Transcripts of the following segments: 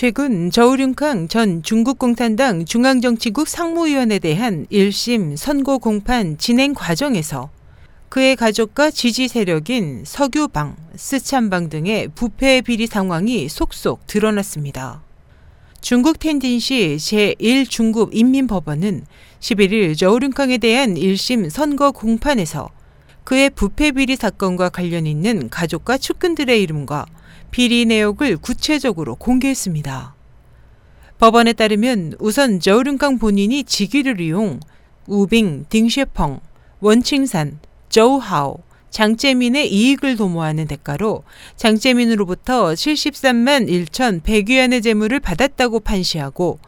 최근 저우융캉 전 중국공산당 중앙정치국 상무위원에 대한 1심 선고 공판 진행 과정에서 그의 가족과 지지 세력인 석유방, 쓰촨방 등의 부패 비리 상황이 속속 드러났습니다. 중국 텐딘시 제1중급 인민법원은 11일 저우융캉에 대한 1심 선거 공판에서 그의 부패 비리 사건과 관련 있는 가족과 측근들의 이름과 비리 내역을 구체적으로 공개했습니다. 법원에 따르면 우선 저우융캉 본인이 직위를 이용 우빙, 딩쉐펑, 원칭산, 저우하오, 장재민의 이익을 도모하는 대가로 장재민으로부터 73만 1,100위안의 재물을 받았다고 판시하고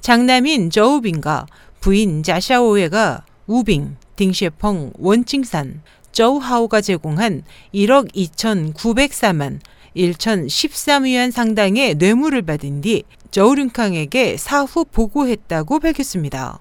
장남인 저우빙과 부인 자샤오웨가 우빙, 딩쉐펑, 원칭산, 저우하오가 제공한 1억 2,904만 1,013위안 상당의 뇌물을 받은 뒤 저우융캉에게 사후 보고했다고 밝혔습니다.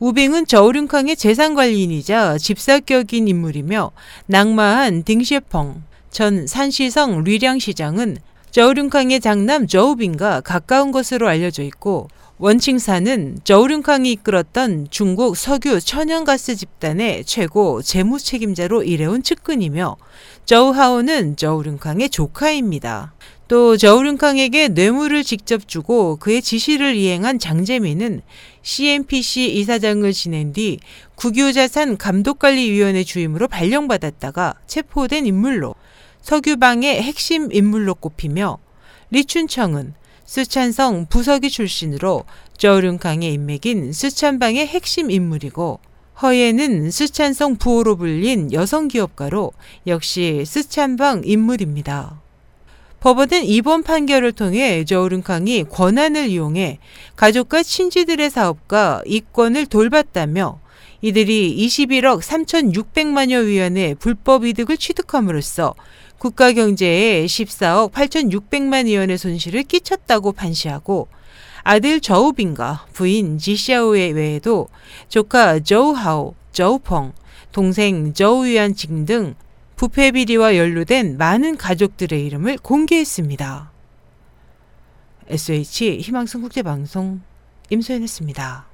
우빙은 저우융캉의 재산관리인이자 집사격인 인물이며 낙마한 딩쉐펑 전 산시성 류량시장은 저우융캉의 장남 저우빙과 가까운 것으로 알려져 있고 원칭산은 저우융캉이 이끌었던 중국 석유 천연가스 집단의 최고 재무 책임자로 일해온 측근이며 저우하오는 저우융캉의 조카입니다. 또 저우융캉에게 뇌물을 직접 주고 그의 지시를 이행한 장재민은 CNPC 이사장을 지낸 뒤 국유자산 감독관리위원회 주임으로 발령받았다가 체포된 인물로 석유방의 핵심 인물로 꼽히며 리춘청은 쓰촨성 부서기 출신으로 저우융캉의 인맥인 쓰촨방의 핵심 인물이고 허예는 쓰촨성 부호로 불린 여성 기업가로 역시 쓰촨방 인물입니다. 법원은 이번 판결을 통해 저우융캉이 권한을 이용해 가족과 친지들의 사업과 이권을 돌봤다며 이들이 21억 3,600만여 위안의 불법 이득을 취득함으로써 국가 경제에 14억 8,600만 위안의 손실을 끼쳤다고 판시하고 아들 저우빙과 부인 지샤오의 외에도 조카 저우하오, 저우펑, 동생 저우유안칭 등 부패 비리와 연루된 많은 가족들의 이름을 공개했습니다. SH 희망성 국제방송 임소연이었습니다.